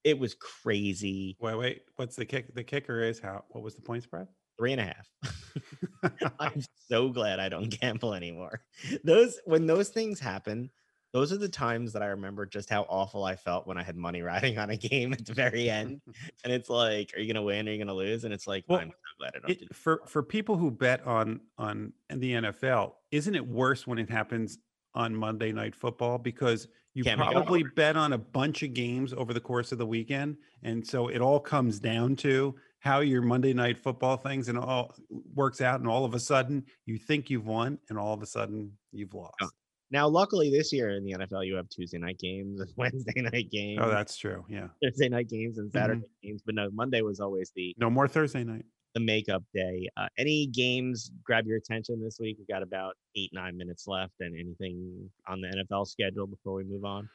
It was crazy. Wait, wait. What's the kick? The kicker is how? What was the point spread? Three and a half. I'm so glad I don't gamble anymore. Those when those things happen, those are the times that I remember just how awful I felt when I had money riding on a game at the very end. And it's like, are you going to win? Are you going to lose? And it's like, well, I'm so glad I don't it, do that. For for people who bet on on the N F L, isn't it worse when it happens on Monday Night Football? Because you Can't probably bet on a bunch of games over the course of the weekend. And so it all comes down to how your Monday Night Football things and all works out. And all of a sudden you think you've won and all of a sudden you've lost. Oh. Now, luckily this year in the N F L, you have Tuesday night games, Wednesday night games. Oh, that's true. Yeah. Thursday night games and Saturday mm-hmm. games. But no, Monday was always the no more Thursday night, the makeup day. Uh, any games grab your attention this week? We've got about eight, nine minutes left, and anything on the N F L schedule before we move on?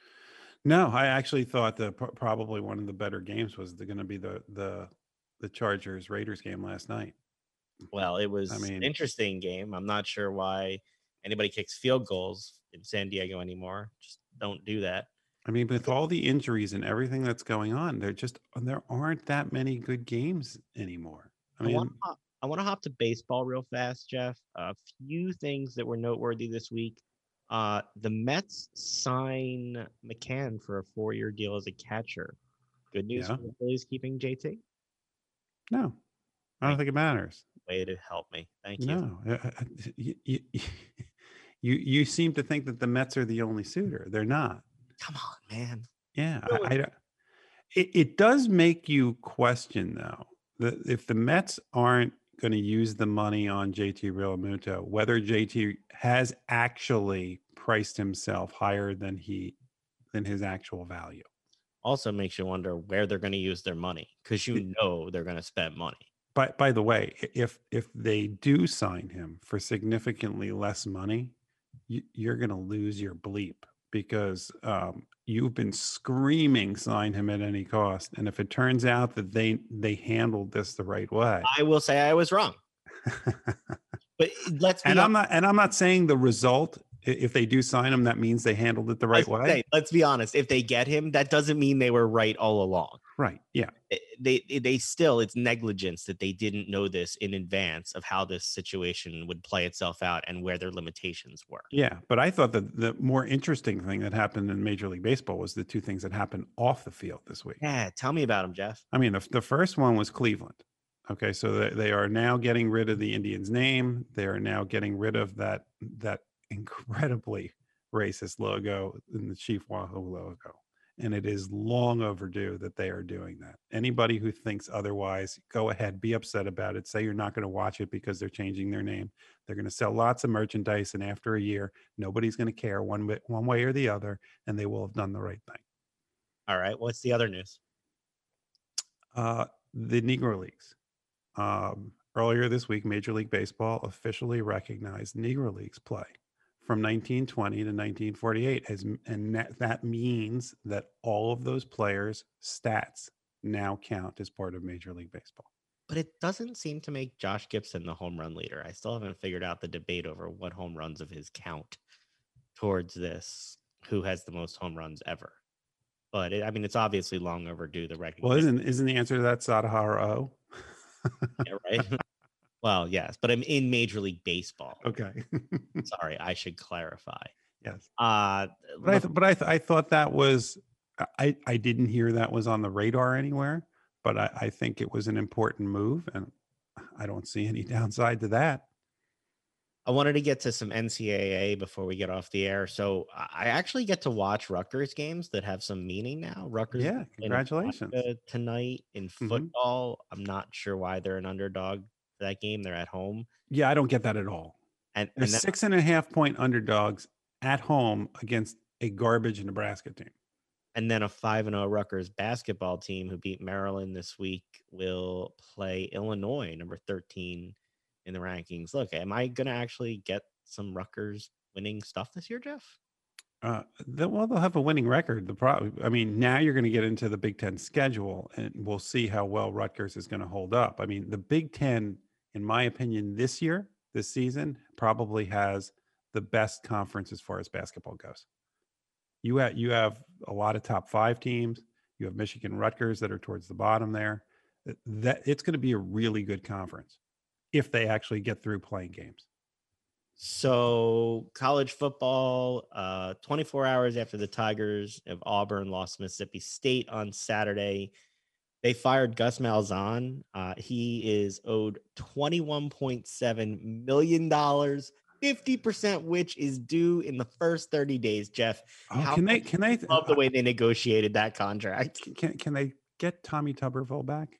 No, I actually thought that probably one of the better games was going to be the, the, the Chargers Raiders game last night. Well, it was I mean, an interesting game. I'm not sure why anybody kicks field goals in San Diego anymore. Just don't do that. I mean, with all the injuries and everything that's going on, there just there aren't that many good games anymore. I mean, I want to hop, I want to hop to baseball real fast, Jeff. A few things that were noteworthy this week. Uh, the Mets sign McCann for a four-year deal as a catcher. Good news yeah. for the Phillies keeping J T? No, I don't think it matters. Way to help me. Thank you. No, uh, you, you, you, you seem to think that the Mets are the only suitor. They're not. Come on, man. Yeah. Really? I, I, it, it does make you question, though, that if the Mets aren't going to use the money on J T Realmuto, whether J T has actually priced himself higher than he than his actual value. Also makes you wonder where they're going to use their money, because you know they're going to spend money. But by the way, if if they do sign him for significantly less money, you, you're going to lose your bleep, because um, you've been screaming sign him at any cost. And if it turns out that they they handled this the right way, I will say I was wrong. But let's be and honest. I'm not and I'm not saying the result. If they do sign him, that means they handled it the right way. Say, let's be honest. If they get him, that doesn't mean they were right all along. Right. Yeah. They they still it's negligence that they didn't know this in advance of how this situation would play itself out and where their limitations were. Yeah, but I thought that the more interesting thing that happened in Major League Baseball was the two things that happened off the field this week. Yeah, tell me about them, Jeff. I mean, the the first one was Cleveland. Okay, so they, they are now getting rid of the Indians' name. They are now getting rid of that that incredibly racist logo in the Chief Wahoo logo. And it is long overdue that they are doing that. Anybody who thinks otherwise, go ahead, be upset about it. Say you're not going to watch it because they're changing their name. They're going to sell lots of merchandise, and after a year, nobody's going to care one way, one way or the other, and they will have done the right thing. All right. What's the other news? Uh, the Negro Leagues. Um, earlier this week, Major League Baseball officially recognized Negro Leagues play from nineteen twenty to nineteen forty-eight, as, and that, that means that all of those players' stats now count as part of Major League Baseball. But it doesn't seem to make Josh Gibson the home run leader. I still haven't figured out the debate over what home runs of his count towards this, who has the most home runs ever. But, it, I mean, it's obviously long overdue, the recognition. Well, isn't isn't the answer to that Sadahara O? Yeah, right? Well, yes, but I'm in Major League Baseball. Okay. Sorry, I should clarify. Yes. Uh, but I, th- but I, th- I thought that was, I, I didn't hear that was on the radar anywhere, but I, I think it was an important move, and I don't see any downside to that. I wanted to get to some N C A A before we get off the air. So I actually get to watch Rutgers games that have some meaning now. Rutgers. Yeah, congratulations. Tonight in football, mm-hmm. I'm not sure why they're an underdog. That game, they're at home. Yeah, I don't get that at all. And they're and that, six and a half point underdogs at home against a garbage Nebraska team, and then a five and zero Rutgers basketball team who beat Maryland this week will play Illinois, number thirteen in the rankings. Look, am I going to actually get some Rutgers winning stuff this year, Jeff? Uh, they, well, they'll have a winning record. The problem, I mean, now you're going to get into the Big Ten schedule, and we'll see how well Rutgers is going to hold up. I mean, the Big Ten, in my opinion, this year, this season, probably has the best conference as far as basketball goes. You have, you have a lot of top five teams. You have Michigan, Rutgers that are towards the bottom there. That it's going to be a really good conference if they actually get through playing games. So college football, uh, twenty-four hours after the Tigers of Auburn lost Mississippi State on Saturday, they fired Gus Malzahn. Uh, he is owed twenty-one point seven million dollars, fifty percent which is due in the first thirty days. Jeff, oh, how can they? Can they? Love the way they negotiated that contract. Can can they get Tommy Tuberville back?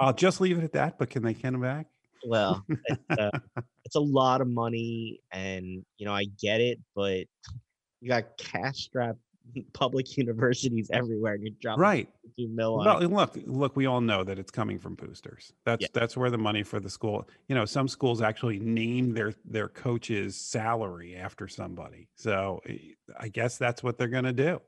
I'll just leave it at that. But can they get him back? Well, it's, uh, it's a lot of money, and you know I get it, but you got cash-strapped public universities everywhere, and you're dropping right. two mil on well, it. Look, look, we all know that it's coming from boosters. That's yeah. that's where the money for the school. You know, some schools actually name their their coach's salary after somebody. So I guess that's what they're gonna do.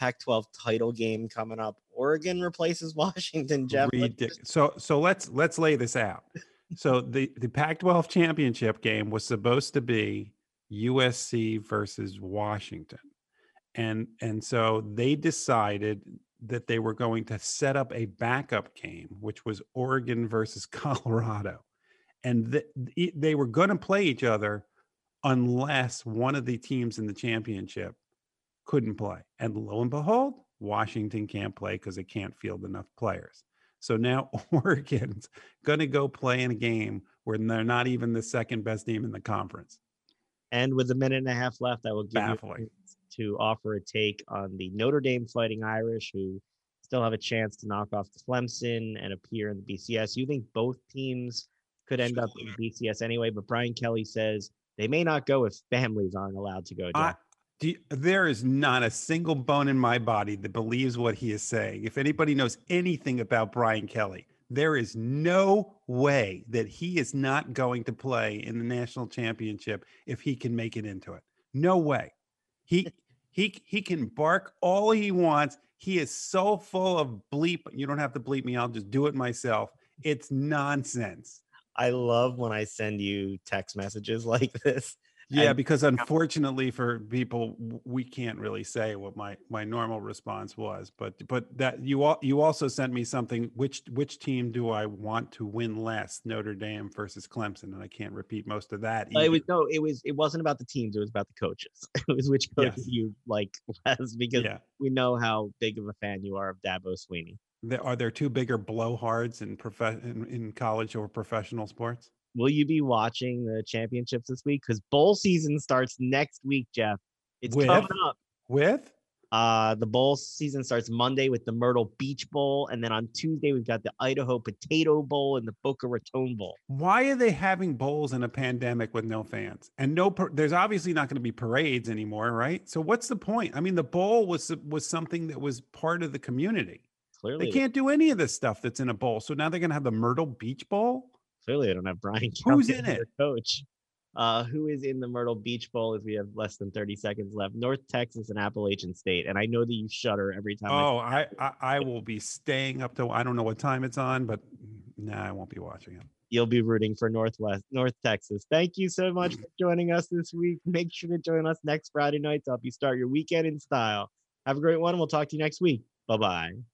Pac twelve title game coming up. Oregon replaces Washington. Jeff, Ridic- so so let's let's lay this out. So the, the Pac twelve championship game was supposed to be U S C versus Washington. And and so they decided that they were going to set up a backup game, which was Oregon versus Colorado. And th- they were going to play each other unless one of the teams in the championship couldn't play. And lo and behold, Washington can't play because they can't field enough players. So now Oregon's going to go play in a game where they're not even the second best team in the conference. And with a minute and a half left, I will give Baffling. you to offer a take on the Notre Dame Fighting Irish, who still have a chance to knock off Clemson and appear in the B C S. You think both teams could end sure. up in B C S anyway, but Brian Kelly says they may not go if families aren't allowed to go. I, do you, there is not a single bone in my body that believes what he is saying. If anybody knows anything about Brian Kelly, there is no way that he is not going to play in the national championship if he can make it into it. No way. He he he can bark all he wants. He is so full of bleep. You don't have to bleep me. I'll just do it myself. It's nonsense. I love when I send you text messages like this. Yeah, and- because unfortunately for people, we can't really say what my, my normal response was. But but that you all you also sent me something. Which which team do I want to win less? Notre Dame versus Clemson, and I can't repeat most of that. Either. It was no, it was it wasn't about the teams. It was about the coaches. It was which coach yes. you like less, because yeah. we know how big of a fan you are of Dabo Sweeney. There, are there two bigger blowhards in, prof- in in college or professional sports? Will you be watching the championships this week? Because bowl season starts next week, Jeff. It's with, coming up. With? Uh, the bowl season starts Monday with the Myrtle Beach Bowl. And then on Tuesday, we've got the Idaho Potato Bowl and the Boca Raton Bowl. Why are they having bowls in a pandemic with no fans? And no, there's obviously not going to be parades anymore, right? So what's the point? I mean, the bowl was was something that was part of the community. Clearly. They can't do any of this stuff that's in a bowl. So now they're going to have the Myrtle Beach Bowl? Clearly, I don't have Brian Kelly. Who's in it? Coach. Uh, who is in the Myrtle Beach Bowl as we have less than thirty seconds left? North Texas and Appalachian State. And I know that you shudder every time. Oh, I, I, I will be staying up to, I don't know what time it's on, but nah, I won't be watching it. You'll be rooting for Northwest, North Texas. Thank you so much for joining us this week. Make sure to join us next Friday night to help you start your weekend in style. Have a great one. We'll talk to you next week. Bye-bye.